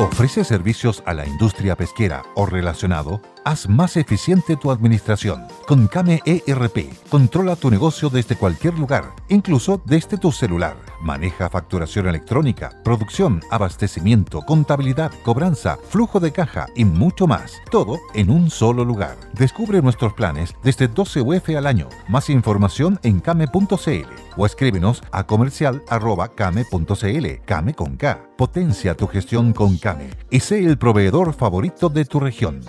¿Ofrece servicios a la industria pesquera o relacionado? Haz más eficiente tu administración. Con Kame ERP, controla tu negocio desde cualquier lugar, incluso desde tu celular. Maneja facturación electrónica, producción, abastecimiento, contabilidad, cobranza, flujo de caja y mucho más. Todo en un solo lugar. Descubre nuestros planes desde 12 UF al año. Más información en Kame.cl. o escríbenos a comercial@kame.cl, Kame con K. Potencia tu gestión con Kame y sé el proveedor favorito de tu región.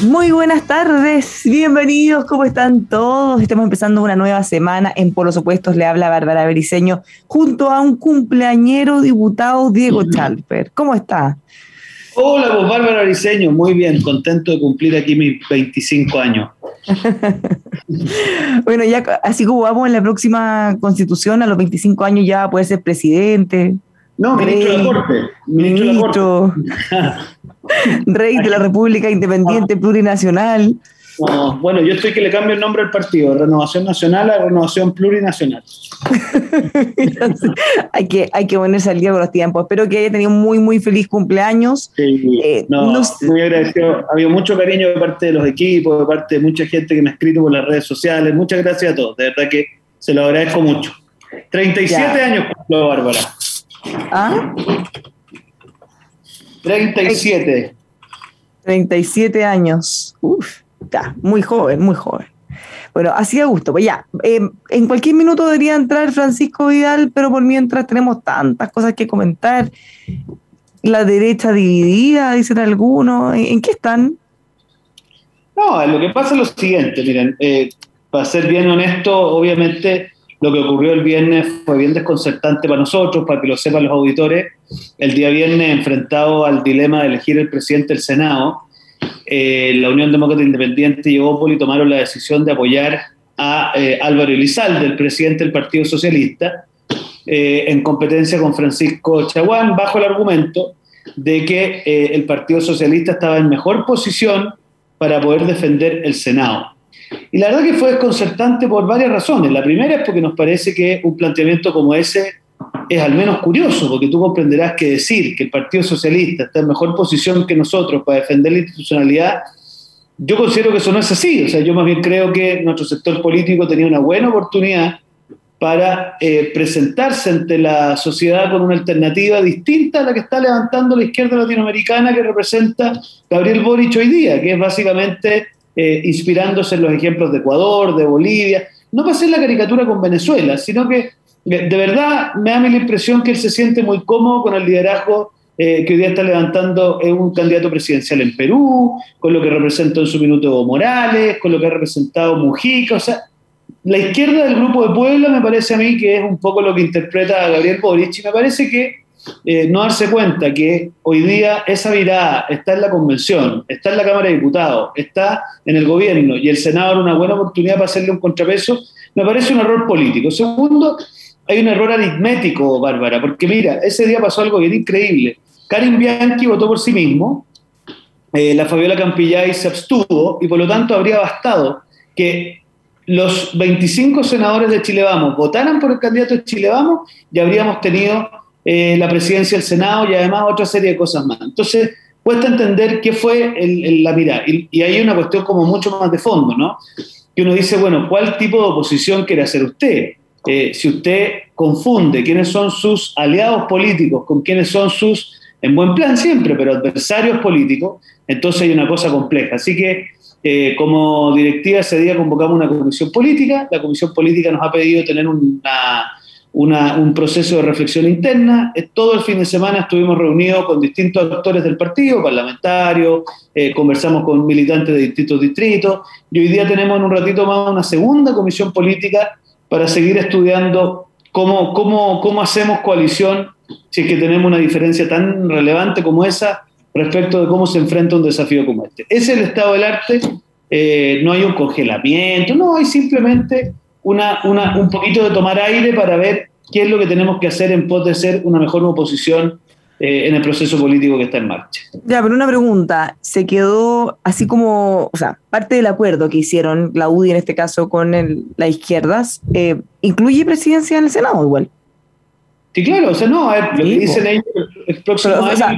Muy buenas tardes, bienvenidos, ¿cómo están todos? Estamos empezando una nueva semana en Por los Opuestos, le habla Bárbara Briceño, junto a un cumpleañero diputado, Diego Schalper. ¿Cómo está? Hola, pues Bárbara Briceño, muy bien, contento de cumplir aquí mis 25 años. Bueno, ya así como vamos en la próxima constitución, a los 25 años ya va a poder ser presidente. No, ministro de la Corte. Ministro. Rey de la República Independiente Plurinacional. No, bueno, yo estoy que le cambio el nombre al partido, Renovación Nacional a Renovación Plurinacional. hay que ponerse al día con los tiempos. Espero que haya tenido un muy, muy feliz cumpleaños. Sí, muy agradecido. Ha habido mucho cariño de parte de los equipos, de parte de mucha gente que me ha escrito por las redes sociales. Muchas gracias a todos. De verdad que se lo agradezco mucho. 37 años cumplió Bárbara. ¿Ah? 37 años. Uf, está muy joven, muy joven. Bueno, así de gusto. Pues ya, en cualquier minuto debería entrar Francisco Vidal, pero por mientras tenemos tantas cosas que comentar. La derecha dividida, dicen algunos. ¿En qué están? No, lo que pasa es lo siguiente, miren, para ser bien honesto, obviamente lo que ocurrió el viernes fue bien desconcertante para nosotros, para que lo sepan los auditores. El día viernes, enfrentado al dilema de elegir el presidente del Senado, la Unión Demócrata Independiente y Evópoli tomaron la decisión de apoyar a Álvaro Elizalde, el presidente del Partido Socialista, en competencia con Francisco Chahuán, bajo el argumento de que el Partido Socialista estaba en mejor posición para poder defender el Senado. Y la verdad que fue desconcertante por varias razones. La primera es porque nos parece que un planteamiento como ese es al menos curioso, porque tú comprenderás que decir que el Partido Socialista está en mejor posición que nosotros para defender la institucionalidad, yo considero que eso no es así. O sea, yo más bien creo que nuestro sector político tenía una buena oportunidad para presentarse ante la sociedad con una alternativa distinta a la que está levantando la izquierda latinoamericana que representa Gabriel Boric hoy día, que es básicamente inspirándose en los ejemplos de Ecuador, de Bolivia. No pasé la caricatura con Venezuela, sino que de verdad me da la impresión que él se siente muy cómodo con el liderazgo que hoy día está levantando un candidato presidencial en Perú, con lo que representó en su minuto Evo Morales, con lo que ha representado Mujica. O sea, la izquierda del Grupo de Puebla me parece a mí que es un poco lo que interpreta a Gabriel Boric, y me parece que no darse cuenta que hoy día esa mirada está en la Convención, está en la Cámara de Diputados, está en el Gobierno, y el Senado era una buena oportunidad para hacerle un contrapeso, me parece un error político. Segundo, hay un error aritmético, Bárbara, porque mira, ese día pasó algo bien increíble. Karin Bianchi votó por sí mismo, la Fabiola Campillay se abstuvo, y por lo tanto habría bastado que los 25 senadores de Chile Vamos votaran por el candidato de Chile Vamos y habríamos tenido la presidencia del Senado y además otra serie de cosas más. Entonces, cuesta entender qué fue la mirada. Y hay una cuestión como mucho más de fondo, ¿no? Que uno dice, bueno, ¿cuál tipo de oposición quiere hacer usted? Si usted confunde quiénes son sus aliados políticos con quiénes son sus, en buen plan siempre, pero adversarios políticos, entonces hay una cosa compleja. Así que, como directiva, ese día convocamos una comisión política. La comisión política nos ha pedido tener una un proceso de reflexión interna. Todo el fin de semana estuvimos reunidos con distintos actores del partido, parlamentarios, conversamos con militantes de distintos distritos, y hoy día tenemos en un ratito más una segunda comisión política para seguir estudiando cómo hacemos coalición si es que tenemos una diferencia tan relevante como esa respecto de cómo se enfrenta un desafío como este. Ese es el estado del arte. No hay un congelamiento, no, hay simplemente un poquito de tomar aire para ver qué es lo que tenemos que hacer en pos de ser una mejor oposición en el proceso político que está en marcha. Ya, pero una pregunta, se quedó así como, o sea, parte del acuerdo que hicieron la UDI en este caso con la izquierda, ¿incluye presidencia en el Senado igual? Sí, claro, o sea, no, lo que dicen ellos el próximo año... O sea,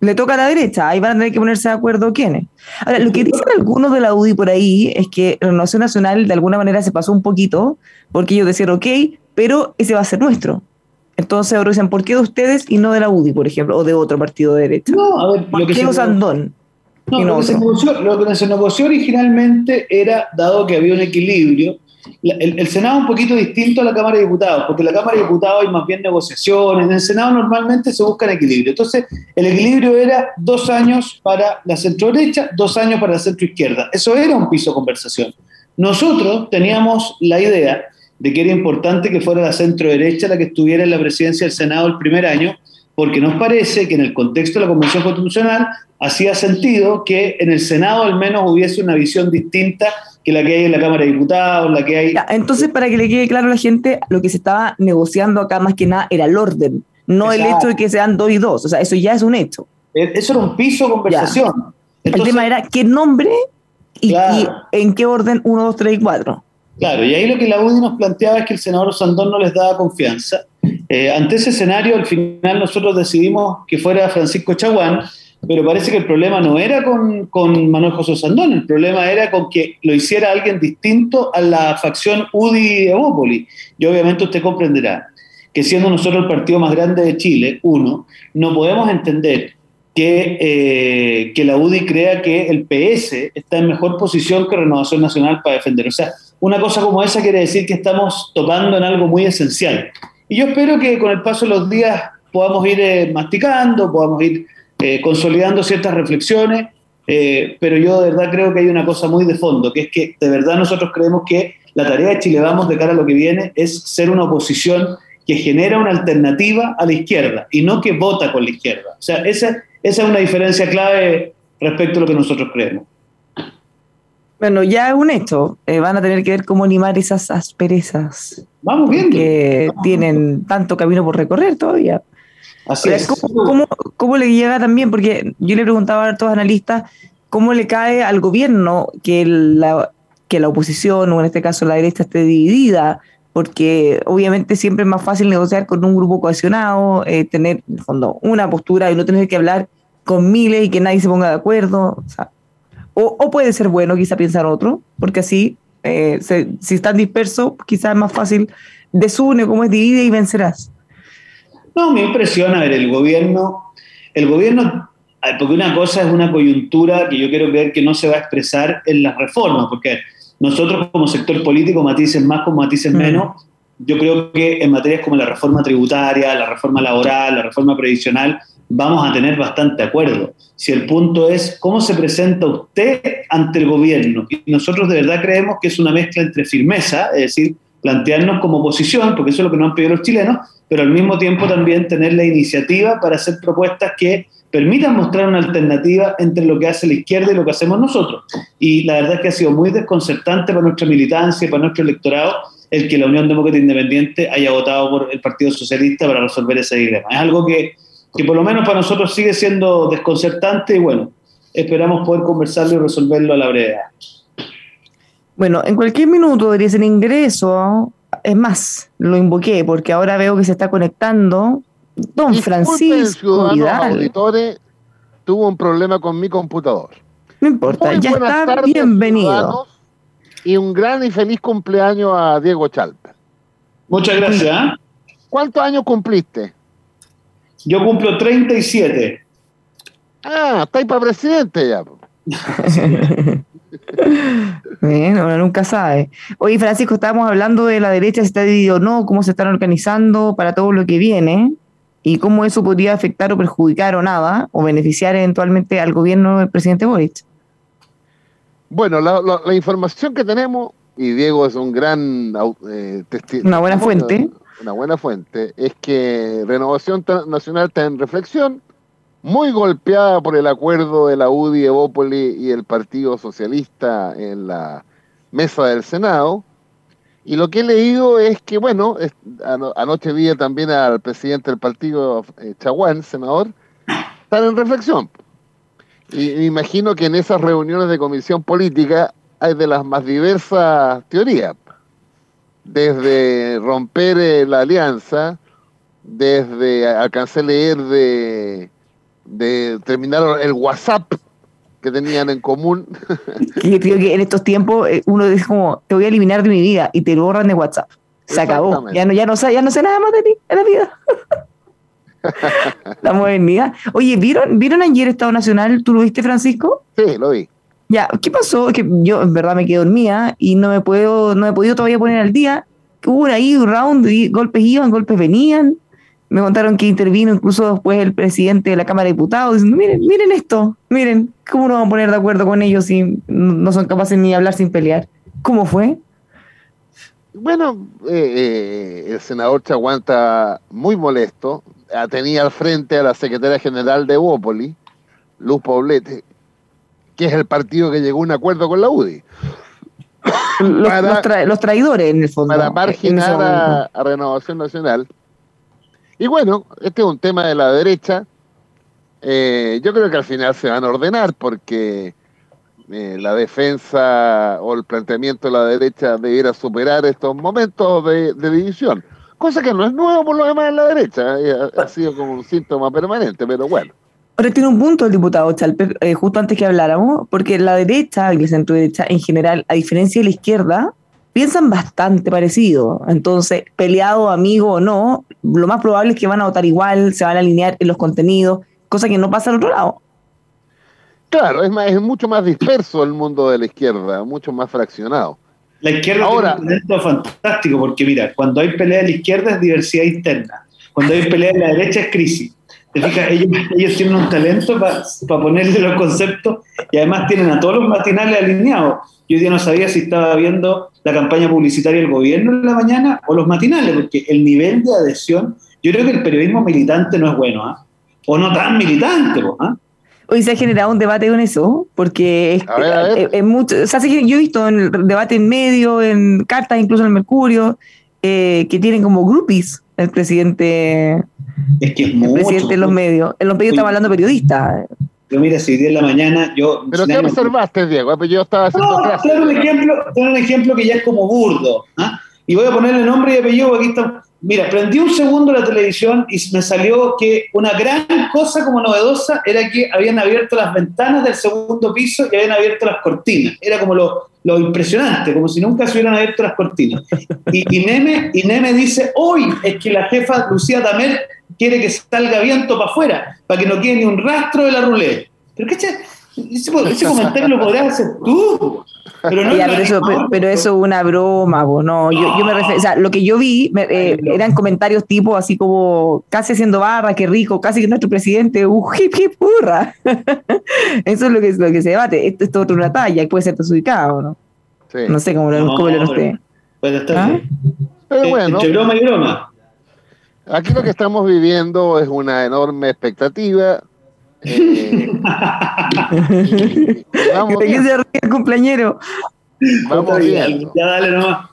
le toca a la derecha, ahí van a tener que ponerse de acuerdo quiénes. Ahora, lo que dicen algunos de la UDI por ahí es que Renovación Nacional de alguna manera se pasó un poquito, porque ellos decían, ok, pero ese va a ser nuestro. Entonces ahora dicen, ¿por qué de ustedes y no de la UDI, por ejemplo, o de otro partido de derecha? No, a ver, ¿por qué los Andón? Lo que se negoció originalmente era, dado que había un equilibrio, el Senado es un poquito distinto a la Cámara de Diputados, porque en la Cámara de Diputados hay más bien negociaciones, en el Senado normalmente se busca el equilibrio. Entonces, el equilibrio era 2 años para la centro-derecha, 2 años para la centro-izquierda. Eso era un piso de conversación. Nosotros teníamos la idea de que era importante que fuera la centro-derecha la que estuviera en la presidencia del Senado el primer año, porque nos parece que en el contexto de la Convención Constitucional hacía sentido que en el Senado al menos hubiese una visión distinta que la que hay en la Cámara de Diputados, la que hay... Entonces, para que le quede claro a la gente, lo que se estaba negociando acá más que nada era el orden, no el hecho de que sean 2 y 2, o sea, eso ya es un hecho. Eso era un piso de conversación. Entonces, el tema era qué nombre y en qué orden 1, 2, 3 y 4. Claro, y ahí lo que la UDI nos planteaba es que el senador Sandón no les daba confianza. Ante ese escenario, al final nosotros decidimos que fuera Francisco Chahuán, pero parece que el problema no era con Manuel José Sandón, el problema era con que lo hiciera alguien distinto a la facción UDI Evópoli. Y obviamente usted comprenderá que siendo nosotros el partido más grande de Chile, no podemos entender que la UDI crea que el PS está en mejor posición que Renovación Nacional para defender. O sea, una cosa como esa quiere decir que estamos tocando en algo muy esencial. Y yo espero que con el paso de los días podamos ir masticando, podamos ir consolidando ciertas reflexiones, pero yo de verdad creo que hay una cosa muy de fondo, que es que de verdad nosotros creemos que la tarea de Chile Vamos de cara a lo que viene es ser una oposición que genera una alternativa a la izquierda y no que vota con la izquierda. O sea, esa es una diferencia clave respecto a lo que nosotros creemos. Bueno, ya es un hecho. Van a tener que ver cómo animar esas asperezas. Vamos viendo. Que tienen tanto camino por recorrer todavía. Así es. ¿Cómo le llega también? Porque yo le preguntaba a todos los analistas cómo le cae al gobierno que la oposición, o en este caso la derecha, esté dividida, porque obviamente siempre es más fácil negociar con un grupo cohesionado, tener, en el fondo, una postura y no tener que hablar con miles y que nadie se ponga de acuerdo. O sea, O puede ser bueno quizá pensar otro, porque así, si están dispersos, quizás es más fácil desune, como es divide y vencerás. No, me impresiona ver el gobierno, porque una cosa es una coyuntura que yo quiero creer que no se va a expresar en las reformas, porque nosotros como sector político, matices más como matices menos, yo creo que en materias como la reforma tributaria, la reforma laboral, la reforma previsional, vamos a tener bastante acuerdo. Si el punto es cómo se presenta usted ante el gobierno, y nosotros de verdad creemos que es una mezcla entre firmeza, es decir, plantearnos como oposición, porque eso es lo que nos han pedido los chilenos, pero al mismo tiempo también tener la iniciativa para hacer propuestas que permitan mostrar una alternativa entre lo que hace la izquierda y lo que hacemos nosotros. Y la verdad es que ha sido muy desconcertante para nuestra militancia, para nuestro electorado, el que la Unión Demócrata Independiente haya votado por el Partido Socialista para resolver ese dilema. Es algo que por lo menos para nosotros sigue siendo desconcertante y bueno, esperamos poder conversarlo y resolverlo a la brevedad. Bueno, en cualquier minuto debería ser ingreso, es más, lo invoqué porque ahora veo que se está conectando don Francisco Vidal. Auditores, tuvo un problema con mi computador. No importa, muy ya está tardes, bienvenido. Y un gran y feliz cumpleaños a Diego Schalper. Muchas gracias. ¿Cuántos años cumpliste? Yo cumplo 37. Ah, estáis para presidente ya. Bien, uno nunca sabe. Oye, Francisco, estábamos hablando de la derecha, si está dividido o no, cómo se están organizando para todo lo que viene y cómo eso podría afectar o perjudicar o nada, o beneficiar eventualmente al gobierno del presidente Boric. Bueno, la información que tenemos, y Diego es un gran una buena fuente. Una buena fuente, es que Renovación Nacional está en reflexión, muy golpeada por el acuerdo de la UDI, Evópoli y el Partido Socialista en la mesa del Senado. Y lo que he leído es que, bueno, anoche vi también al presidente del partido, Chahuán, senador, están en reflexión. Y me imagino que en esas reuniones de comisión política hay de las más diversas teorías. Desde romper la alianza, desde alcancé a leer de terminar el WhatsApp que tenían en común. Yo creo que en estos tiempos uno dice como, te voy a eliminar de mi vida, y te lo borran de WhatsApp. Se acabó. Ya no sé nada más de ti en la vida. La modernidad. Oye, ¿vieron ayer Estado Nacional? ¿Tú lo viste, Francisco? Sí, lo vi. Ya, ¿qué pasó? Es que yo en verdad me quedé dormida y no me he podido todavía poner al día. Hubo ahí un round, golpes iban, golpes venían. Me contaron que intervino incluso después el presidente de la Cámara de Diputados diciendo, miren esto, miren, ¿cómo nos vamos a poner de acuerdo con ellos si no son capaces ni de hablar sin pelear? ¿Cómo fue? Bueno, el senador Chahuán está muy molesto. Tenía al frente a la secretaria general de Evópoli, Luz Poblete, que es el partido que llegó a un acuerdo con la UDI. Los traidores, en el fondo. Para marginar a Renovación Nacional. Y bueno, este es un tema de la derecha. Yo creo que al final se van a ordenar porque la defensa o el planteamiento de la derecha debiera superar estos momentos de división. Cosa que no es nuevo por lo demás en la derecha. Ha sido como un síntoma permanente, pero bueno. Ahora tiene un punto el diputado Schalper, justo antes que habláramos, porque la derecha y la centro derecha en general, a diferencia de la izquierda, piensan bastante parecido. Entonces, peleado, amigo o no, lo más probable es que van a votar igual, se van a alinear en los contenidos, cosa que no pasa al otro lado. Claro, es mucho más disperso el mundo de la izquierda, mucho más fraccionado. La izquierda ahora tiene un talento fantástico, porque mira, cuando hay pelea de la izquierda es diversidad interna, cuando hay pelea de la derecha es crisis. Te fijas, ellos tienen un talento para ponerle los conceptos y además tienen a todos los matinales alineados. Yo hoy día no sabía si estaba viendo la campaña publicitaria del gobierno en la mañana o los matinales, porque el nivel de adhesión, yo creo que el periodismo militante no es bueno, o no tan militante, ¿ah? Hoy se ha generado un debate con eso, porque a ver. Es mucho, o sea, yo he visto en el debate en medio, en cartas, incluso en el Mercurio, que tienen como groupies el presidente. Es que es el mucho, presidente de los medios. En los medios estamos hablando periodistas. Yo mira, si hoy día en la mañana yo... ¿Pero qué observaste, Diego? Yo estaba haciendo clase. Tengo un ejemplo que ya es como burdo, ¿ah? Y voy a ponerle nombre y apellido. Aquí está. Mira, prendí un segundo la televisión y me salió que una gran cosa como novedosa era que habían abierto las ventanas del segundo piso y habían abierto las cortinas. Era como lo impresionante, como si nunca se hubieran abierto las cortinas. Y Neme dice, hoy es que la jefa Lucía Tamer quiere que salga viento para afuera, para que no quede ni un rastro de la ruleta. Pero ese comentario lo podrías hacer tú. Pero, no, pero eso es una broma, vos. No, yo me refiero, o sea, lo que yo vi eran comentarios tipo así como casi haciendo barra, qué rico, casi que nuestro presidente, hip hip hurra. Eso es lo que se debate. Esto es toda una talla, puede ser desubicado, ¿no? Sí. No sé cómo lo usted. Pero está bien. Pero bueno. Entre broma y broma. Aquí lo que estamos viviendo es una enorme expectativa. Vamos bien. Se ríe el cumpleañero. Vamos bien. Ya dale nomás.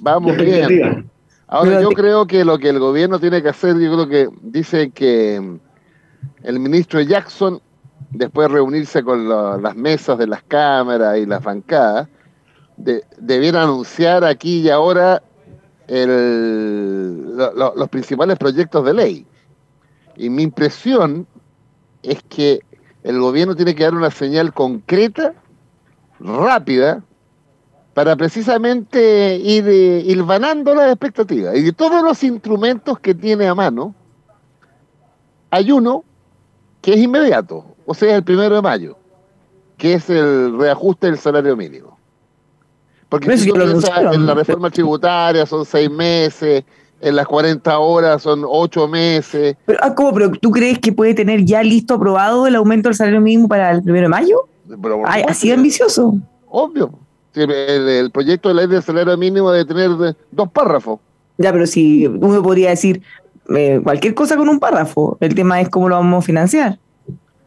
Vamos bien. Ahora yo creo que lo que el gobierno tiene que hacer, yo creo que dice que el ministro Jackson, después de reunirse con las mesas de las cámaras y las bancadas, debiera anunciar aquí y ahora los principales proyectos de ley. Y mi impresión es que el gobierno tiene que dar una señal concreta, rápida, para precisamente ir hilvanando las expectativas. Y de todos los instrumentos que tiene a mano, hay uno que es inmediato, o sea, el 1 de mayo. que es el reajuste del salario mínimo. Porque si tú piensas en la reforma tributaria son 6 meses, en las 40 horas son 8 meses. Pero, ¿cómo? ¿Pero tú crees que puede tener ya listo, aprobado el aumento del salario mínimo para el 1 de mayo? Ay, así de ambicioso. Obvio. Sí, el proyecto de ley del salario mínimo debe tener 2 párrafos. Ya, pero si uno podría decir cualquier cosa con un párrafo, el tema es cómo lo vamos a financiar.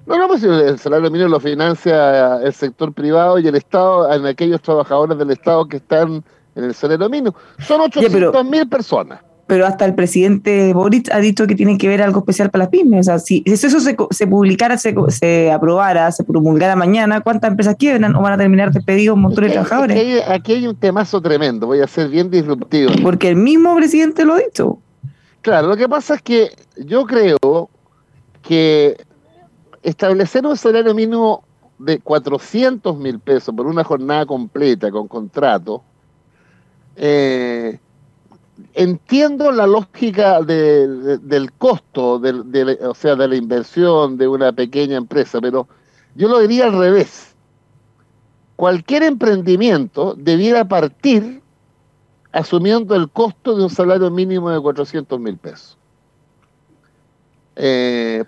No, pues el salario mínimo lo financia el sector privado y el Estado, en aquellos trabajadores del Estado que están en el salario mínimo. Son 800.000 personas. Pero hasta el presidente Boric ha dicho que tiene que ver algo especial para las pymes. O sea, si eso se publicara, se aprobara, se promulgara mañana, ¿cuántas empresas quiebran o van a terminar despedidos un montón de trabajadores? Aquí hay un temazo tremendo, voy a ser bien disruptivo. Porque el mismo presidente lo ha dicho. Claro, lo que pasa es que yo creo que establecer un salario mínimo de 400.000 pesos por una jornada completa con contrato, entiendo la lógica del costo, o sea, de la inversión de una pequeña empresa, pero yo lo diría al revés. Cualquier emprendimiento debiera partir asumiendo el costo de un salario mínimo de 400.000 pesos.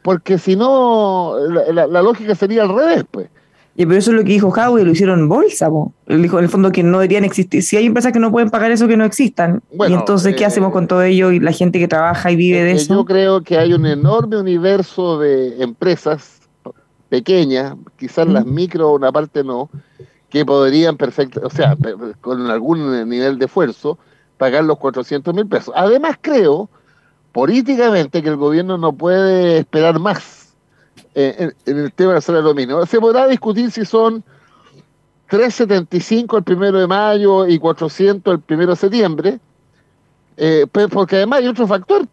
Porque si no, la lógica sería al revés, pues. Y pero eso es lo que dijo Jaue, lo hicieron en bolsa, po. Él dijo en el fondo que no deberían existir. Si hay empresas que no pueden pagar eso, que no existan. Bueno, y entonces, ¿qué hacemos con todo ello y la gente que trabaja y vive de eso? Yo creo que hay un enorme universo de empresas pequeñas, quizás las micro, una parte no, que podrían perfectamente, o sea, con algún nivel de esfuerzo, pagar los 400.000 pesos. Además, creo políticamente que el gobierno no puede esperar más en el tema del salario mínimo. Se podrá discutir si son 3.75 el 1 de mayo y 400 el 1 de septiembre, porque además hay otro factor.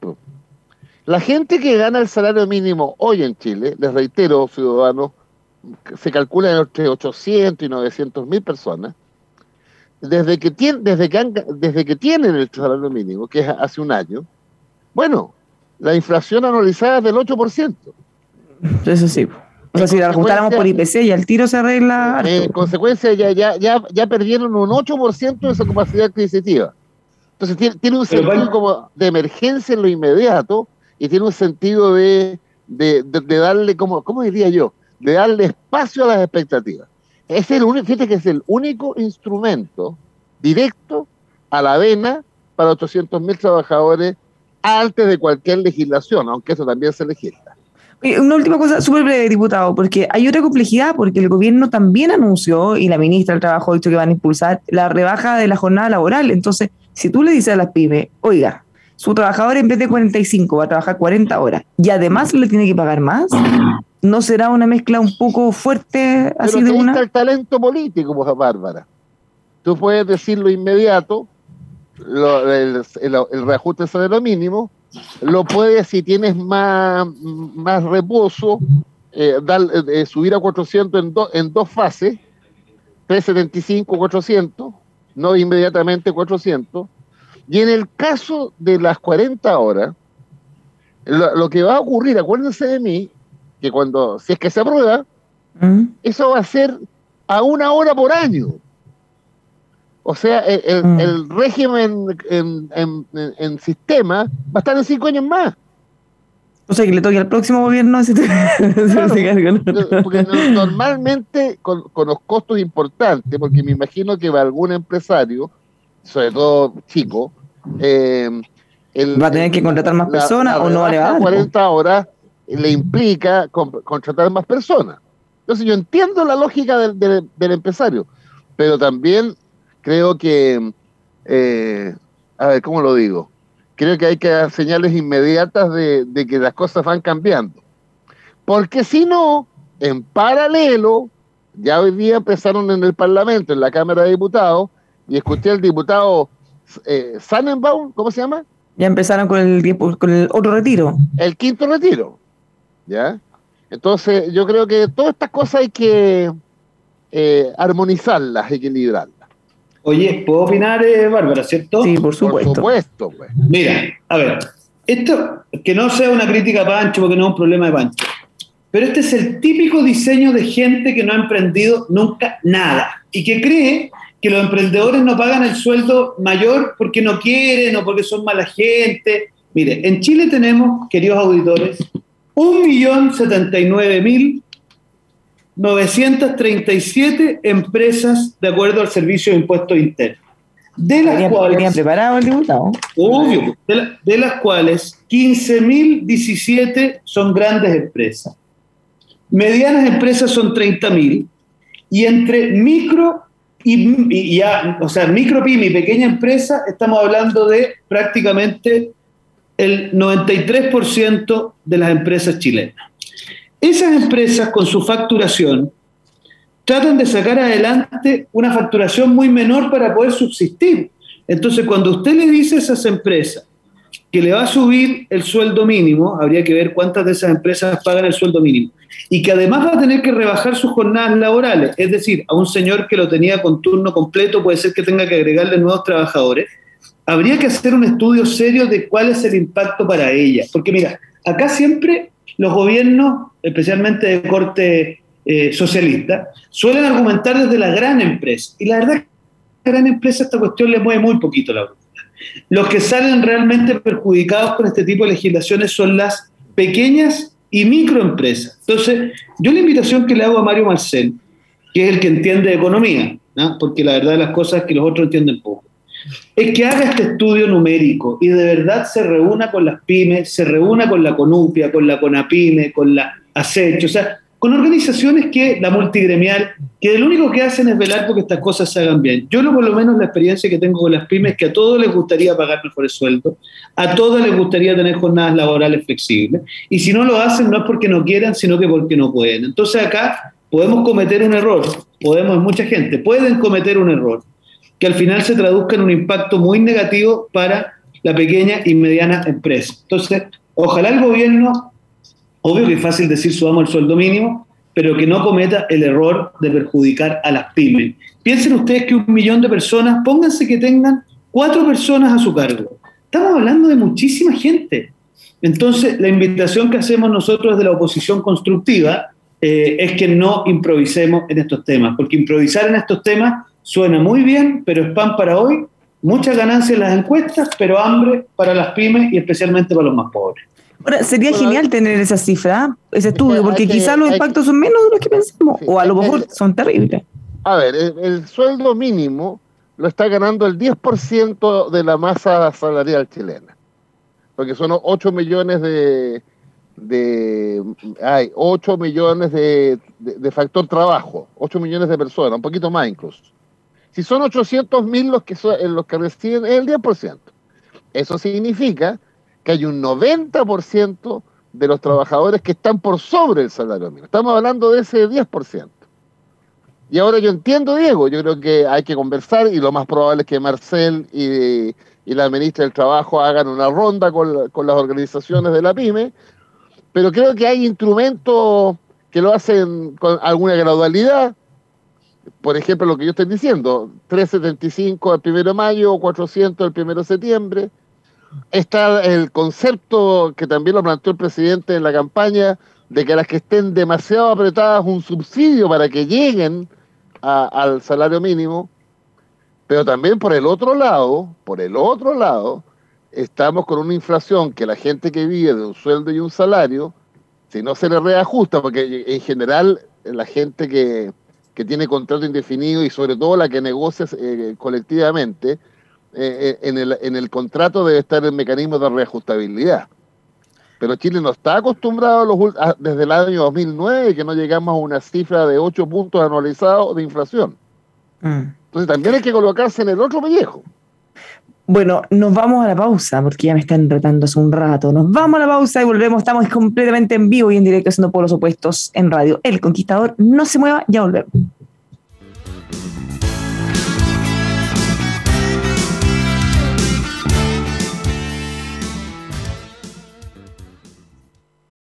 La gente que gana el salario mínimo hoy en Chile, les reitero, ciudadanos, se calcula entre 800 y 900.000 personas, desde que tienen el salario mínimo, que es hace un año. Bueno, la inflación anualizada es del 8%. Eso sí. O sea, si la ajustáramos por IPC y al tiro se arregla. En consecuencia, ya perdieron un 8% de su capacidad adquisitiva. Entonces, tiene un sentido como de emergencia en lo inmediato y tiene un sentido de darle, como, ¿cómo diría yo? De darle espacio a las expectativas. Es el único, fíjate que es el único instrumento directo a la vena para 800.000 trabajadores antes de cualquier legislación, aunque eso también se legisla. Una última cosa súper breve, diputado, porque hay otra complejidad, porque el gobierno también anunció, y la ministra del Trabajo ha dicho que van a impulsar la rebaja de la jornada laboral. Entonces, si tú le dices a las pymes, oiga, su trabajador en vez de 45 va a trabajar 40 horas y además le tiene que pagar más, ¿no será una mezcla un poco fuerte así de una? Pero el talento político, Bárbara. Tú puedes decir lo inmediato, el reajuste del salario mínimo, lo puedes, si tienes más reposo, subir a 400 en dos fases, 375, 400, no inmediatamente 400. Y en el caso de las 40 horas, lo que va a ocurrir, acuérdense de mí, que cuando, si es que se aprueba, eso va a ser a 1 hora por año. O sea, el régimen en sistema va a estar en 5 años más. O sea, que le toque al próximo gobierno. Claro, porque normalmente con los costos importantes, porque me imagino que va algún empresario, sobre todo chico, va a tener que contratar más personas o no va a levantar. 40 horas le implica contratar más personas. Entonces yo entiendo la lógica del empresario, pero también creo que, ¿cómo lo digo? Creo que hay que dar señales inmediatas de que las cosas van cambiando. Porque si no, en paralelo, ya hoy día empezaron en el Parlamento, en la Cámara de Diputados, y escuché al diputado Sannenbaum, ¿cómo se llama? Ya empezaron con el otro retiro. El 5.º retiro, ¿ya? Entonces, yo creo que todas estas cosas hay que armonizarlas, equilibrarlas. Oye, ¿puedo opinar, Bárbara, cierto? Sí, por supuesto. Por supuesto, pues. Mira, a ver, esto, que no sea una crítica a Pancho, porque no es un problema de Pancho. Pero este es el típico diseño de gente que no ha emprendido nunca nada y que cree que los emprendedores no pagan el sueldo mayor porque no quieren o porque son mala gente. Mire, en Chile tenemos, queridos auditores, 1.079.937 empresas de acuerdo al Servicio de Impuestos Internos. De las cuales, preparado el diputado. Obvio, de las cuales 15.017 son grandes empresas. Medianas empresas son 30.000 y entre micro y ya, o sea, micro, pyme y pequeña empresa, estamos hablando de prácticamente el 93% de las empresas chilenas. Esas empresas con su facturación tratan de sacar adelante una facturación muy menor para poder subsistir. Entonces, cuando usted le dice a esas empresas que le va a subir el sueldo mínimo, habría que ver cuántas de esas empresas pagan el sueldo mínimo, y que además va a tener que rebajar sus jornadas laborales, es decir, a un señor que lo tenía con turno completo, puede ser que tenga que agregarle nuevos trabajadores, habría que hacer un estudio serio de cuál es el impacto para ella. Porque mira, acá siempre los gobiernos, especialmente de corte socialista, suelen argumentar desde la gran empresa, y la verdad es que a la gran empresa esta cuestión le mueve muy poquito la brújula. Los que salen realmente perjudicados por este tipo de legislaciones son las pequeñas y microempresas. Entonces, yo la invitación que le hago a Mario Marcel, que es el que entiende economía, ¿no? Porque la verdad de las cosas es que los otros entienden poco, es que haga este estudio numérico y de verdad se reúna con las pymes, se reúna con la Conupia, con la Conapyme, con la Acecho, o sea, con organizaciones que, la multigremial, que lo único que hacen es velar porque estas cosas se hagan bien. Yo por lo menos la experiencia que tengo con las pymes es que a todos les gustaría pagar mejores sueldos, a todos les gustaría tener jornadas laborales flexibles, y si no lo hacen no es porque no quieran, sino que porque no pueden. Entonces acá podemos cometer un error, mucha gente, pueden cometer un error, que al final se traduzca en un impacto muy negativo para la pequeña y mediana empresa. Entonces, ojalá el gobierno... Obvio que es fácil decir subamos el sueldo mínimo, pero que no cometa el error de perjudicar a las pymes. Piensen ustedes que 1 millón de personas, pónganse que tengan 4 personas a su cargo. Estamos hablando de muchísima gente. Entonces, la invitación que hacemos nosotros de la oposición constructiva es que no improvisemos en estos temas, porque improvisar en estos temas suena muy bien, pero es pan para hoy, mucha ganancia en las encuestas, pero hambre para las pymes y especialmente para los más pobres. Ahora, sería genial tener esa cifra, ese estudio, porque quizás los impactos son menos de los que pensamos, o a lo mejor son terribles. A ver, el sueldo mínimo lo está ganando el 10% de la masa salarial chilena, porque son 8 millones de factor trabajo, 8 millones de personas, un poquito más incluso. Si son 800.000 los que reciben, es el 10%. Eso significa que hay un 90% de los trabajadores que están por sobre el salario mínimo. Estamos hablando de ese 10%. Y ahora yo entiendo, Diego, yo creo que hay que conversar y lo más probable es que Marcel y la ministra del Trabajo hagan una ronda con las organizaciones de la PYME, pero creo que hay instrumentos que lo hacen con alguna gradualidad. Por ejemplo, lo que yo estoy diciendo, 375 el 1 de mayo, 400 el 1 de septiembre. Está el concepto que también lo planteó el presidente en la campaña, de que a las que estén demasiado apretadas un subsidio para que lleguen al salario mínimo. Pero también por el otro lado, estamos con una inflación que la gente que vive de un sueldo y un salario, si no se le reajusta, porque en general la gente que tiene contrato indefinido y sobre todo la que negocia colectivamente, en el contrato debe estar el mecanismo de reajustabilidad, pero Chile no está acostumbrado desde el año 2009 que no llegamos a una cifra de 8 puntos anualizados de inflación. Entonces también hay que colocarse en el otro pellejo. Bueno, nos vamos a la pausa porque ya me están retando hace un rato. Nos vamos a la pausa y volvemos, estamos completamente en vivo y en directo haciendo Polos Opuestos en Radio El Conquistador. No se mueva, ya volvemos.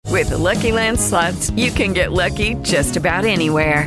With the Lucky Land Slots, you can get lucky just about anywhere.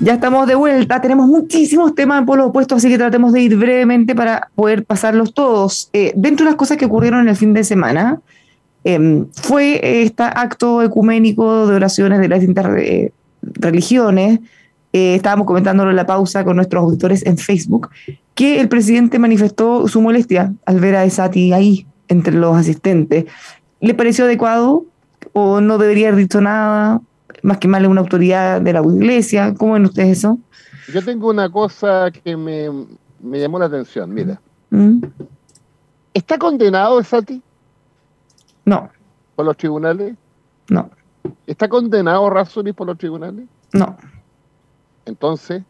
Ya estamos de vuelta, tenemos muchísimos temas en polos opuestos, así que tratemos de ir brevemente para poder pasarlos todos. Dentro de las cosas que ocurrieron en el fin de semana, fue este acto ecuménico de oraciones de las distintas religiones. Estábamos comentándolo en la pausa con nuestros auditores en Facebook, que el presidente manifestó su molestia al ver a Ezzati ahí, entre los asistentes. ¿Le pareció adecuado o no debería haber dicho nada? Más que mal una autoridad de la iglesia. ¿Cómo ven ustedes eso? Yo tengo una cosa que me llamó la atención, mira. ¿Está condenado Ezzati? No. ¿Por los tribunales? No. ¿Está condenado Errázuriz por los tribunales? No. Entonces,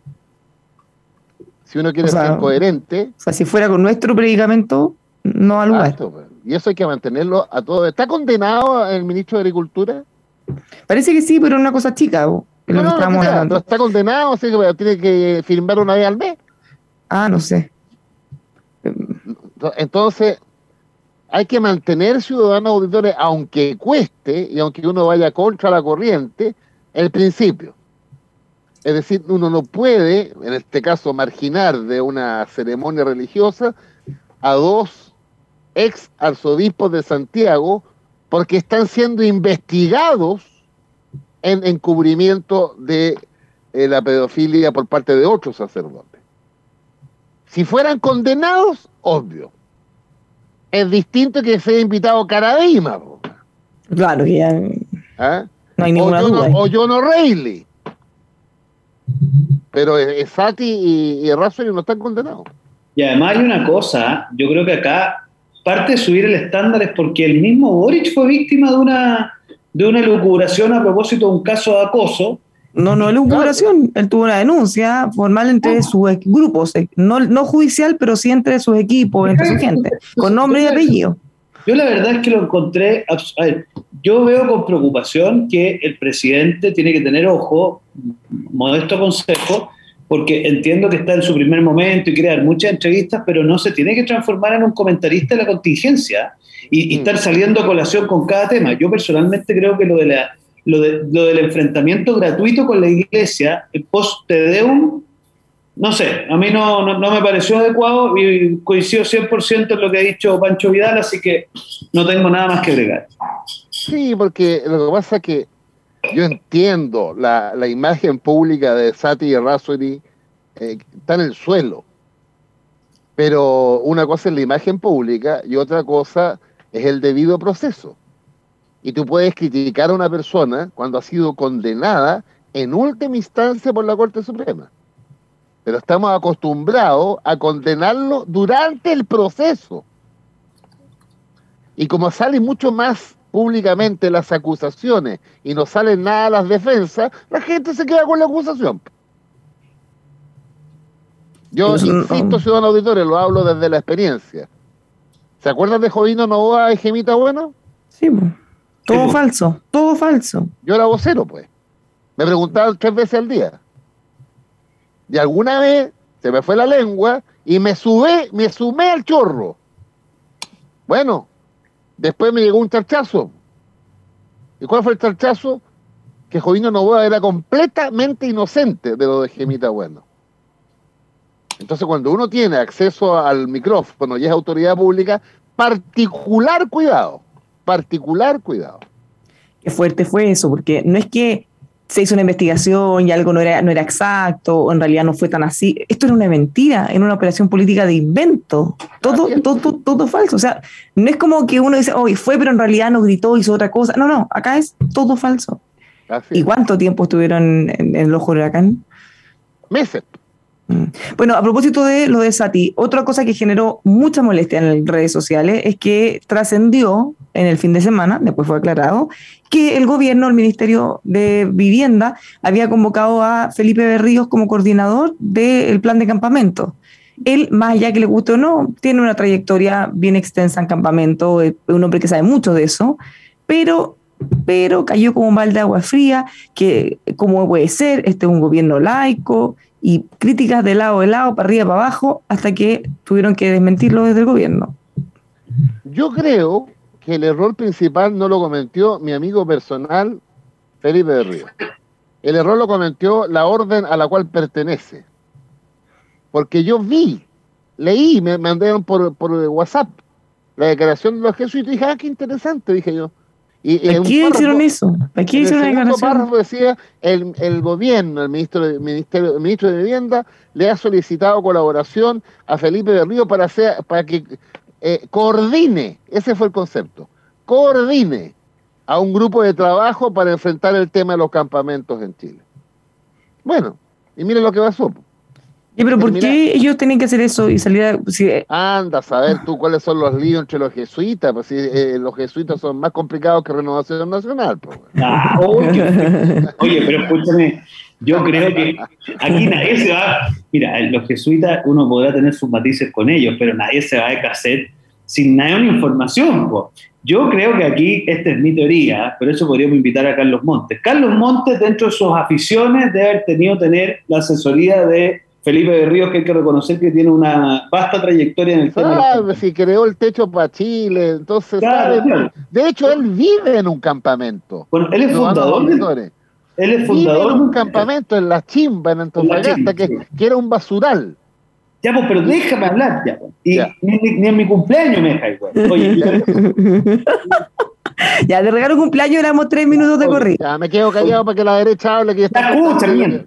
si uno quiere ser coherente... O sea, si fuera con nuestro predicamento, no al lugar. Y eso hay que mantenerlo a todo. ¿Está condenado el ministro de Agricultura? Parece que sí, pero es una cosa chica. No, está condenado, o sea, tiene que firmar una vez al mes. Ah, no sé. Entonces, hay que mantener ciudadanos auditores, aunque cueste y aunque uno vaya contra la corriente, el principio. Es decir, uno no puede, en este caso, marginar de una ceremonia religiosa a dos ex arzobispos de Santiago, porque están siendo investigados en encubrimiento de la pedofilia por parte de otros sacerdotes. Si fueran condenados, obvio. Es distinto que sea invitado Caradima. Claro, que ya... ¿Ah? No hay ninguna duda. O John O'Reilly. Pero Ezzati y Errázuriz no están condenados. Y además hay una cosa, yo creo que acá... parte de subir el estándar es porque el mismo Boric fue víctima de una elucubración a propósito de un caso de acoso. No elucubración, él tuvo una denuncia formal entre sus grupos, no judicial, pero sí entre sus equipos, entre su gente, con nombre y apellido. Yo la verdad es que lo encontré, yo veo con preocupación que el presidente tiene que tener ojo, modesto consejo, porque entiendo que está en su primer momento y quiere dar muchas entrevistas, pero no se tiene que transformar en un comentarista de la contingencia y estar saliendo a colación con cada tema. Yo personalmente creo que lo del enfrentamiento gratuito con la iglesia, el post te deum, no sé, a mí no me pareció adecuado y coincido 100% en lo que ha dicho Pancho Vidal, así que no tengo nada más que agregar. Sí, porque lo que pasa es que yo entiendo la imagen pública de Ezzati y Errázuriz está en el suelo, pero una cosa es la imagen pública y otra cosa es el debido proceso, y tú puedes criticar a una persona cuando ha sido condenada en última instancia por la Corte Suprema, pero estamos acostumbrados a condenarlo durante el proceso, y como sale mucho más públicamente las acusaciones y no salen nada las defensas, la gente se queda con la acusación. Yo insisto, ciudadanos auditores, lo hablo desde la experiencia. ¿Se acuerdan de Jovino Novoa y Gemita Bueno? Sí, todo falso, todo falso. Yo era vocero, pues. Me preguntaban 3 veces al día. Y alguna vez se me fue la lengua y me sumé al chorro. Bueno, después me llegó un charchazo. ¿Y cuál fue el charchazo? Que Jovino Novoa era completamente inocente de lo de Gemita Bueno. Entonces, cuando uno tiene acceso al micrófono y es autoridad pública, particular cuidado. Particular cuidado. Qué fuerte fue eso, porque no es que se hizo una investigación y algo no era exacto, o en realidad no fue tan así. Esto era una mentira, era una operación política de invento. Todo falso. O sea, no es como que uno dice, hoy fue, pero en realidad no gritó, hizo otra cosa. No, acá es todo falso. Así. ¿Y cuánto tiempo estuvieron en el ojo del huracán? Meses. Bueno, a propósito de lo de Ezzati, otra cosa que generó mucha molestia en las redes sociales es que trascendió en el fin de semana, después fue aclarado, que el gobierno, el Ministerio de Vivienda, había convocado a Felipe Berríos como coordinador del plan de campamento. Él, más allá que le guste o no, tiene una trayectoria bien extensa en campamento, es un hombre que sabe mucho de eso, pero cayó como un balde de agua fría, que cómo puede ser, este es un gobierno laico, y críticas de lado, para arriba, para abajo, hasta que tuvieron que desmentirlo desde el gobierno. Yo creo que el error principal no lo cometió mi amigo personal, Felipe Berríos. El error lo cometió la orden a la cual pertenece. Porque yo leí, me mandaron por WhatsApp la declaración de los jesuitas y dije, ah, qué interesante, dije yo. ¿A quién hicieron eso? ¿A quién hicieron la declaración? El párrafo decía, el gobierno, el ministro de Vivienda, le ha solicitado colaboración a Felipe Berríos para que coordine, ese fue el concepto, coordine a un grupo de trabajo para enfrentar el tema de los campamentos en Chile. Bueno, y miren lo que pasó. ¿Y pero por qué ellos tenían que hacer eso y salir a...? Si... Anda a saber tú cuáles son los líos entre los jesuitas, pues si los jesuitas son más complicados que Renovación Nacional. Pues. Ah, oye, pero escúchame, yo creo que aquí nadie se va... Mira, los jesuitas uno podrá tener sus matices con ellos, pero nadie se va de cassette sin nada de información. Po. Yo creo que aquí, esta es mi teoría, pero eso podríamos invitar a Carlos Montes. Carlos Montes, dentro de sus aficiones, debe haber tenido tener la asesoría de Felipe Berríos, que hay que reconocer que tiene una vasta trayectoria en el tema. Claro, si creó el techo para Chile, entonces... Claro, claro. De hecho, él vive en un campamento. Bueno, él es fundador. Él es fundador. Vive en un campamento en La Chimba, en Antofagasta, que era un basural. Ya, pues, pero déjame hablar, ya. Pues. Y ya. Ni en mi cumpleaños me deja igual. Oye, ya, de regalo cumpleaños éramos 3 minutos de corrida. Ya, me quedo callado para que la derecha hable. Que ya está escucha, bien.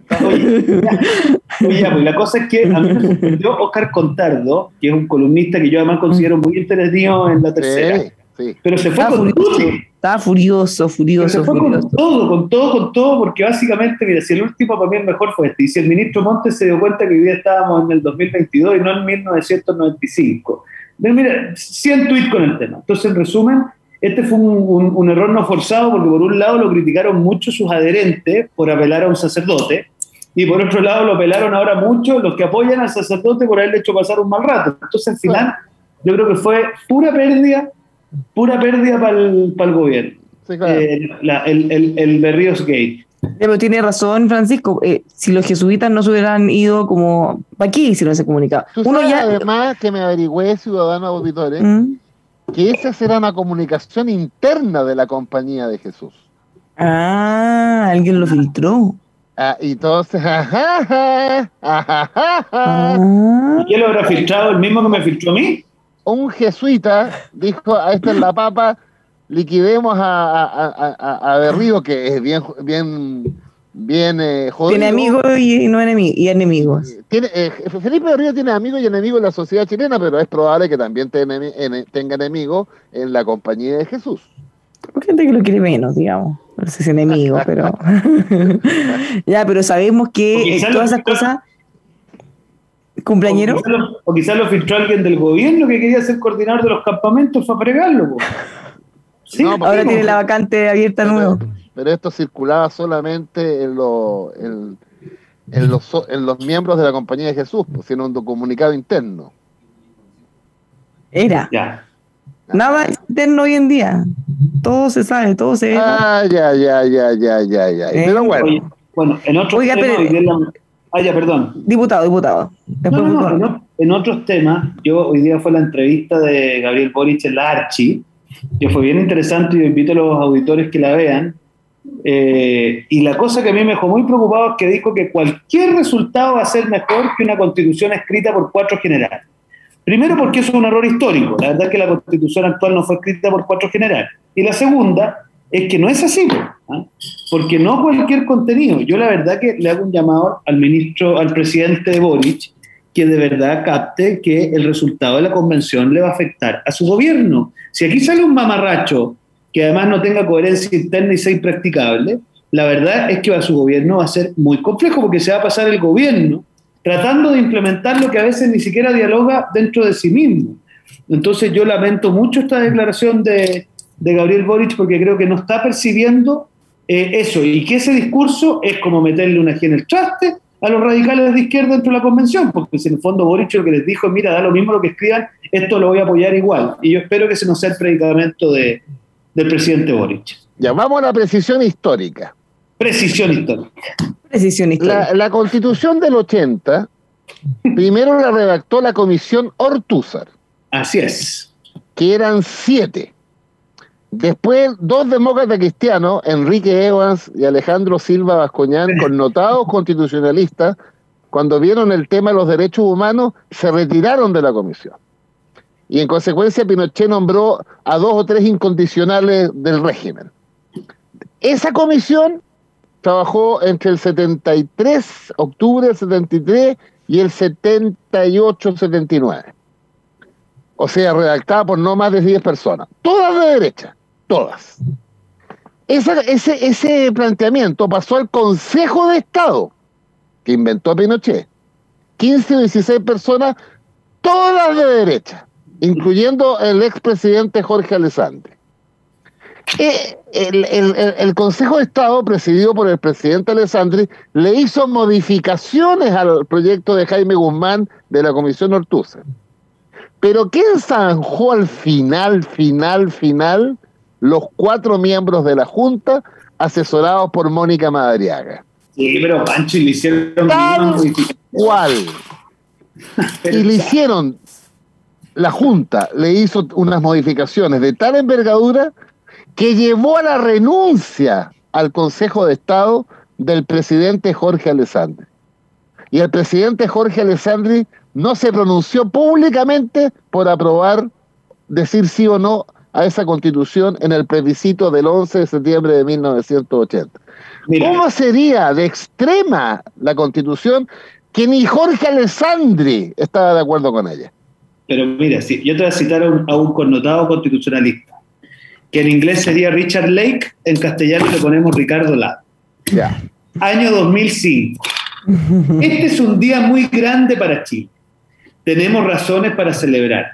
Oye, pues la cosa es que a mí me sorprendió Oscar Contardo, que es un columnista que yo además considero muy entretenido en La Tercera. Sí. Pero se fue con todo. Estaba furioso. Con todo, porque básicamente, mira, si el último para mí el mejor fue este. Y si el ministro Montes se dio cuenta que hoy día estábamos en el 2022 y no en 1995. Pero mira, 100 tweets con el tema. Entonces, en resumen, este fue un error no forzado, porque por un lado lo criticaron mucho sus adherentes por apelar a un sacerdote, y por otro lado lo apelaron ahora mucho los que apoyan al sacerdote por haberle hecho pasar un mal rato. Entonces, al final, yo creo que fue pura pérdida para el gobierno. Sí, claro. El Berríos Gate. Pero tiene razón, Francisco. Si los jesuitas no se hubieran ido como para aquí, si no se comunicaba. Además, que me averigüé, ciudadanos auditores, que esa era una comunicación interna de la Compañía de Jesús. Ah, alguien lo filtró. Ah, y entonces, ¿y quién lo habrá filtrado? ¿El mismo que me filtró a mí? Un jesuita dijo, a esta es la papa, liquidemos a Berríos, que es bien jodido. Tiene amigos y no enemigos. Felipe Berríos tiene amigos y enemigos en la sociedad chilena, pero es probable que también tenga enemigos en la Compañía de Jesús. Hay gente que lo quiere menos, digamos. No sé si es enemigo, pero... Ya, pero sabemos que todas esas cosas... ¿Cumpleañero? O quizás lo filtró alguien del gobierno que quería ser coordinador de los campamentos para fregarlo. ¿Sí? No, ahora tiene la vacante abierta nueva. Pero esto circulaba solamente en los miembros de la Compañía de Jesús, sino un comunicado interno. Era. Ya. Nada es interno hoy en día. Todo se sabe, todo se ve. Ah, ya. Pero bueno. Bueno, en otro tema... Ah, ya, perdón. Diputado. No. En otros temas, hoy día fue la entrevista de Gabriel Boric en la Archi, que fue bien interesante y yo invito a los auditores que la vean. Y la cosa que a mí me dejó muy preocupado es que dijo que cualquier resultado va a ser mejor que una constitución escrita por 4 generales. Primero, porque eso es un error histórico. La verdad es que la constitución actual no fue escrita por 4 generales. Y la segunda es que no es así, ¿no? Porque no cualquier contenido. Yo la verdad que le hago un llamado al presidente Boric, que de verdad capte que el resultado de la convención le va a afectar a su gobierno. Si aquí sale un mamarracho que además no tenga coherencia interna y sea impracticable, la verdad es que a su gobierno va a ser muy complejo, porque se va a pasar el gobierno tratando de implementar lo que a veces ni siquiera dialoga dentro de sí mismo. Entonces yo lamento mucho esta declaración de de Gabriel Boric, porque creo que no está percibiendo eso, y que ese discurso es como meterle una G en el traste a los radicales de izquierda dentro de la convención, porque en el fondo Boric lo que les dijo es: mira, da lo mismo lo que escriban, esto lo voy a apoyar igual, y yo espero que ese no sea el predicamento del presidente Boric. Ya, vamos a la precisión histórica. La Constitución del 80 primero la redactó la Comisión Ortúzar. Así es. Que eran 7. Después, 2 demócratas cristianos, Enrique Evans y Alejandro Silva Bascoñán, connotados constitucionalistas, cuando vieron el tema de los derechos humanos, se retiraron de la comisión. Y en consecuencia Pinochet nombró a 2 o 3 incondicionales del régimen. Esa comisión trabajó entre el 73, octubre del 73, y el 78-79. O sea, redactada por no más de 10 personas. Todas de derecha, todas. Ese planteamiento pasó al Consejo de Estado, que inventó Pinochet. 15 o 16 personas, todas de derecha, incluyendo el expresidente Jorge Alessandri. El Consejo de Estado, presidido por el presidente Alessandri, le hizo modificaciones al proyecto de Jaime Guzmán de la Comisión Ortúzar. Pero ¿quién zanjó al final los 4 miembros de la Junta asesorados por Mónica Madariaga? Sí, pero Pancho, y le hicieron tal cual. Y le hicieron, la Junta le hizo unas modificaciones de tal envergadura que llevó a la renuncia al Consejo de Estado del presidente Jorge Alessandri. Y el presidente Jorge Alessandri no se pronunció públicamente por aprobar, decir sí o no a esa constitución en el plebiscito del 11 de septiembre de 1980. Mira. ¿Cómo sería de extrema la constitución que ni Jorge Alessandri estaba de acuerdo con ella? Pero mira, sí, yo te voy a citar a un connotado constitucionalista, que en inglés sería Richard Lake, en castellano le ponemos Ricardo Lado. Yeah. Año 2005. Este es un día muy grande para Chile. Tenemos razones para celebrar.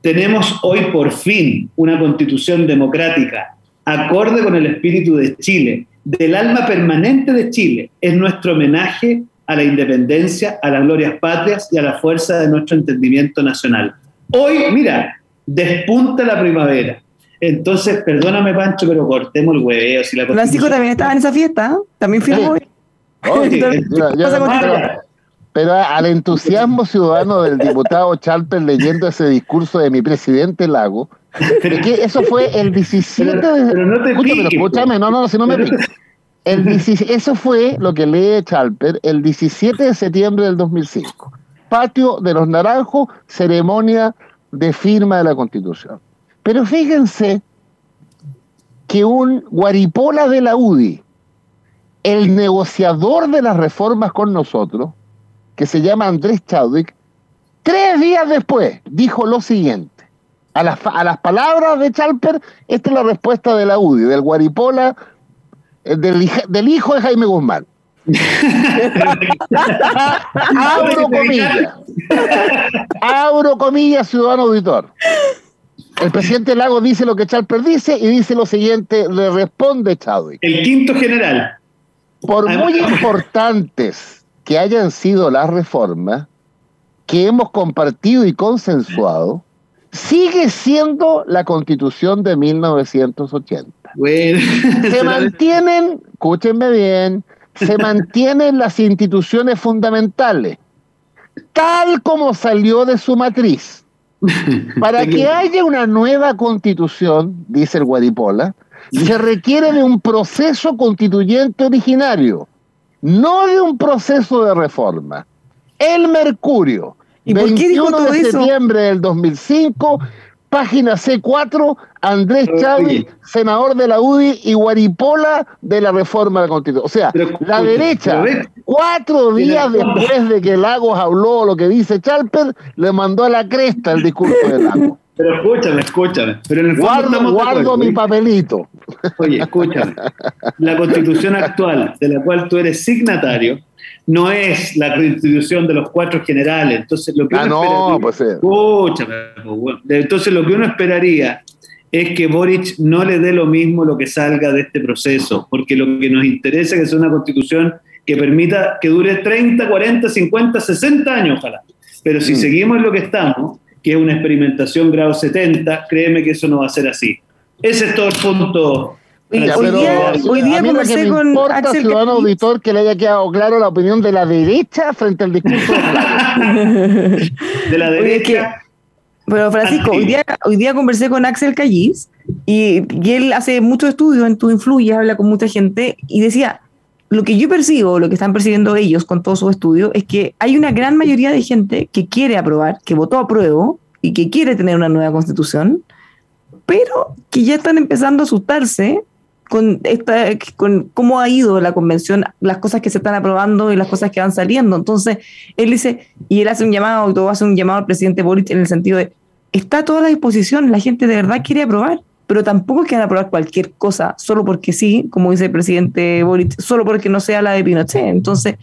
Tenemos hoy por fin una constitución democrática, acorde con el espíritu de Chile, del alma permanente de Chile. Es nuestro homenaje a la independencia, a las glorias patrias y a la fuerza de nuestro entendimiento nacional. Hoy, mira, despunta la primavera. Entonces, perdóname, Pancho, pero cortemos el hueveo. Si la Francisco también estaba en esa fiesta, también fuimos hoy. Oye, entonces, pero al entusiasmo ciudadano del diputado Schalper leyendo ese discurso de mi presidente Lago, que eso fue el 17 de... Pero no te piques. Escúchame, no me piques. Eso fue lo que lee Schalper el 17 de septiembre del 2005. Patio de los Naranjos, ceremonia de firma de la Constitución. Pero fíjense que un guaripola de la UDI, el negociador de las reformas con nosotros, que se llama Andrés Chadwick, 3 días después dijo lo siguiente. A las palabras de Schalper, esta es la respuesta de la UDI, del guaripola, del hijo de Jaime Guzmán. Abro comillas, ciudadano auditor. El presidente Lago dice lo que Schalper dice y dice lo siguiente, le responde Chadwick. El quinto general. Por muy importantes que hayan sido las reformas que hemos compartido y consensuado, sigue siendo la Constitución de 1980. Bueno. Se mantienen, escúchenme bien, se mantienen las instituciones fundamentales, tal como salió de su matriz. Para que haya una nueva Constitución, dice el guaripola, se requiere de un proceso constituyente originario, no de un proceso de reforma. El Mercurio, ¿y 21 de septiembre del 2005, página C4, Andrés Chávez, senador de la UDI y guaripola de la reforma de la Constitución. O sea, la derecha, 4 días después de que Lagos habló lo que dice Schalper, le mandó a la cresta el discurso de Lagos. Pero escúchame. Pero en el guardo mi papelito. Oye, escúchame. La constitución actual, de la cual tú eres signatario, no es la constitución de los 4 generales. Entonces, lo que uno esperaría es que Boric no le dé lo mismo lo que salga de este proceso, porque lo que nos interesa es que sea una constitución que permita que dure 30, 40, 50, 60 años, ojalá. Pero si seguimos en lo que estamos, que es una experimentación grado 70, créeme que eso no va a ser así. Ese es todo el punto. Mira, hoy día a mí lo que me importa, Axel, ciudadano auditor, que le haya quedado claro la opinión de la derecha frente al discurso de la derecha. Pero Francisco, hoy día conversé con Axel Calliz y él hace muchos estudios en Tu Influyes, habla con mucha gente y decía, lo que yo percibo, lo que están percibiendo ellos con todos sus estudios, es que hay una gran mayoría de gente que quiere aprobar, que votó apruebo y que quiere tener una nueva constitución, pero que ya están empezando a asustarse con cómo ha ido la convención, las cosas que se están aprobando y las cosas que van saliendo. Entonces, él hace un llamado, y todo hace un llamado al presidente Boric en el sentido de, está a toda la disposición, la gente de verdad quiere aprobar, pero tampoco es que van a aprobar cualquier cosa, solo porque sí, como dice el presidente Boric, solo porque no sea la de Pinochet. Entonces,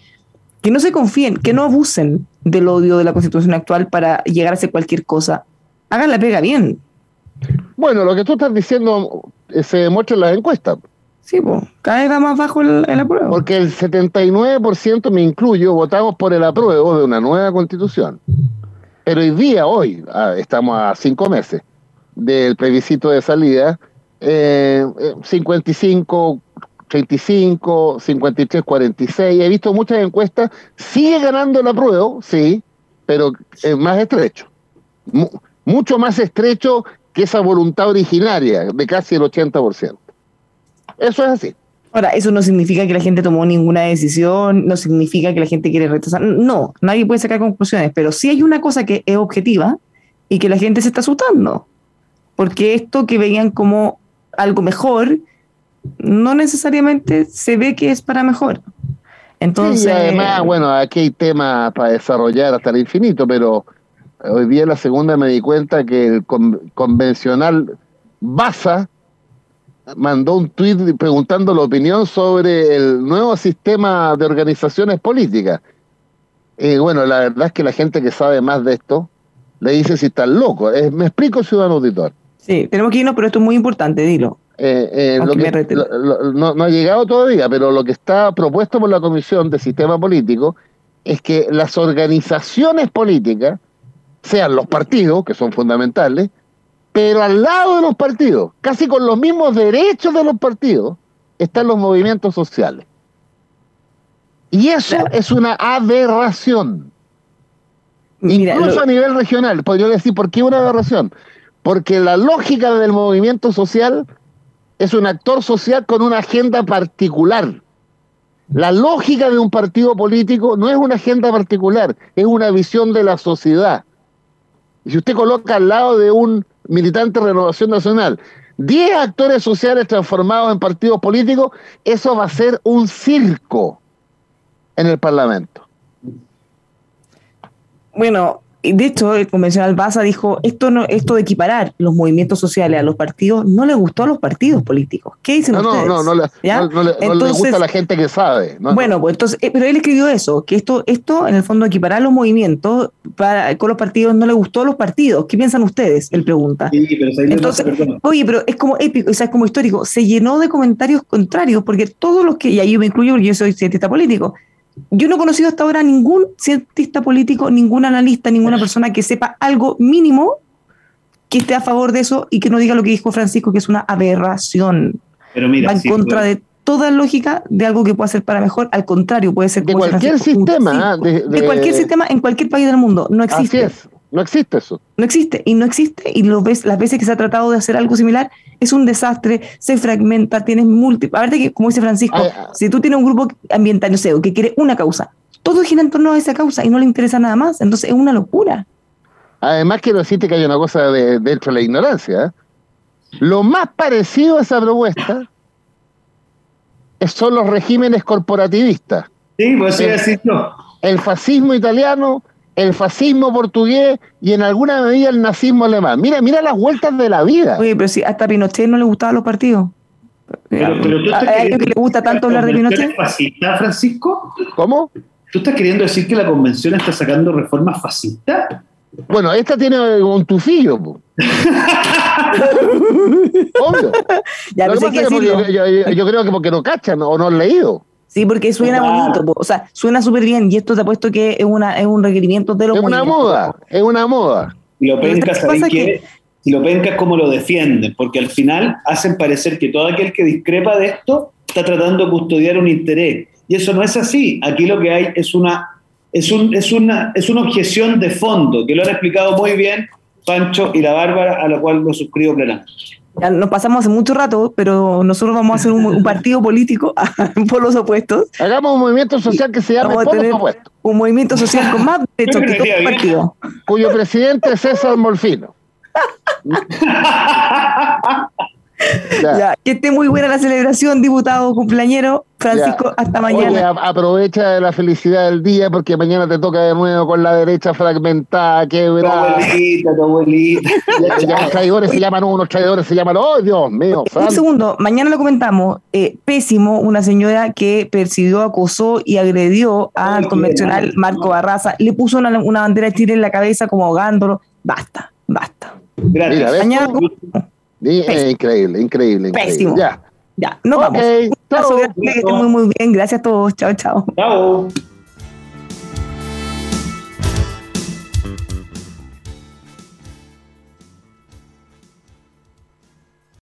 que no se confíen, que no abusen del odio de la constitución actual para llegar a hacer cualquier cosa. Hagan la pega bien. Bueno, lo que tú estás diciendo se demuestra en las encuestas. Sí, pues, cada vez va más bajo el apruebo. Porque el 79%, me incluyo, votamos por el apruebo de una nueva constitución. Pero hoy, estamos a 5 meses del plebiscito de salida, 55, 35, 53, 46. He visto muchas encuestas, sigue ganando el apruebo, sí, pero es más estrecho. Mucho más estrecho que esa voluntad originaria de casi el 80%. Eso es así. Ahora, eso no significa que la gente tomó ninguna decisión, no significa que la gente quiere rechazar. No, nadie puede sacar conclusiones, pero sí hay una cosa que es objetiva y que la gente se está asustando. Porque esto que veían como algo mejor, no necesariamente se ve que es para mejor. Entonces, sí, y además, bueno, aquí hay temas para desarrollar hasta el infinito, pero hoy día en la segunda me di cuenta que el convencional Baza mandó un tuit preguntando la opinión sobre el nuevo sistema de organizaciones políticas. Y bueno, la verdad es que la gente que sabe más de esto le dice si están locos. Me explico, ciudadano auditor. Sí, tenemos que irnos, pero esto es muy importante, dilo. No ha llegado todavía, pero lo que está propuesto por la Comisión de Sistema Político es que las organizaciones políticas sean los partidos, que son fundamentales, pero al lado de los partidos, casi con los mismos derechos de los partidos, están los movimientos sociales. Y eso es una aberración. Mira, incluso a nivel regional, podría decir, ¿por qué una aberración? Porque la lógica del movimiento social es un actor social con una agenda particular. La lógica de un partido político no es una agenda particular, es una visión de la sociedad. Y si usted coloca al lado de un militante de Renovación Nacional 10 actores sociales transformados en partidos políticos, eso va a ser un circo en el Parlamento. Bueno, de hecho, el convencional Baza dijo, esto de equiparar los movimientos sociales a los partidos, no le gustó a los partidos políticos. ¿Qué dicen ustedes? No le gusta a la gente que sabe. Pues entonces, pero él escribió eso, que esto en el fondo equiparar los movimientos con los partidos, no le gustó a los partidos. ¿Qué piensan ustedes? Él pregunta. Sí, pero entonces, oye, pero es como épico, o sea, es como histórico. Se llenó de comentarios contrarios, porque todos los que, y ahí yo me incluyo porque yo soy cientista político, yo no he conocido hasta ahora ningún cientista político, ningún analista, ninguna persona que sepa algo mínimo que esté a favor de eso y que no diga lo que dijo Francisco, que es una aberración. Pero mira, va en contra de toda lógica de algo que pueda ser para mejor. Al contrario, puede ser de cualquier sistema, de cualquier sistema en cualquier país del mundo. No existe. Así es. No existe eso. No existe, y las veces que se ha tratado de hacer algo similar, es un desastre, se fragmenta, tienes múltiples. Aparte que, como dice Francisco, si tú tienes un grupo ambiental, no sé, que quiere una causa, todo gira en torno a esa causa y no le interesa nada más, entonces es una locura. Además, quiero decirte que hay una cosa dentro de la ignorancia. Lo más parecido a esa propuesta son los regímenes corporativistas. Sí, pues iba a decir no. El fascismo italiano, el fascismo portugués y en alguna medida el nazismo alemán. Mira las vueltas de la vida. Oye, pero si hasta Pinochet no le gustaban los partidos. Claro, pero ¿tú ¿Hay alguien que le gusta tanto hablar de Pinochet? ¿Fascista, Francisco? ¿Cómo? ¿Tú estás queriendo decir que la convención está sacando reformas fascistas? Bueno, esta tiene un tufillo, po. Obvio. Ya, no sé que yo creo que porque no cachan o no han leído. Sí, porque suena bonito, po. O sea, suena súper bien. Y esto te apuesto que es un requerimiento de los movimientos. Es una moda. Lo penca, ¿sabes qué? Y lo pencas como lo defienden, porque al final hacen parecer que todo aquel que discrepa de esto está tratando de custodiar un interés, y eso no es así. Aquí lo que hay es una objeción de fondo, que lo han explicado muy bien Pancho y la Bárbara, a la cual lo suscribo plenamente. Nos pasamos hace mucho rato, pero nosotros vamos a hacer un partido político por los opuestos. Hagamos un movimiento social que se llame Polos Opuestos. Un movimiento social con más derechos que todo el partido, cuyo presidente es César Morfino. Ya, que esté muy buena la celebración, diputado cumpleañero Francisco, ya. Hasta mañana. Oye, aprovecha de la felicidad del día, porque mañana te toca de nuevo con la derecha fragmentada, quebrada. Tu abuelita. Los traidores se llaman unos, traidores se llaman otros. Oh, Dios mío. Un segundo, mañana lo comentamos. Pésimo, una señora que persiguió, acosó y agredió al convencional Marco Barraza. Le puso una bandera de Chile en la cabeza como ahogándolo. Basta. Gracias. Mira, increíble. Pésimo. Ya. No, okay, vamos. Que estén muy bien. Gracias a todos. Chao. Chao.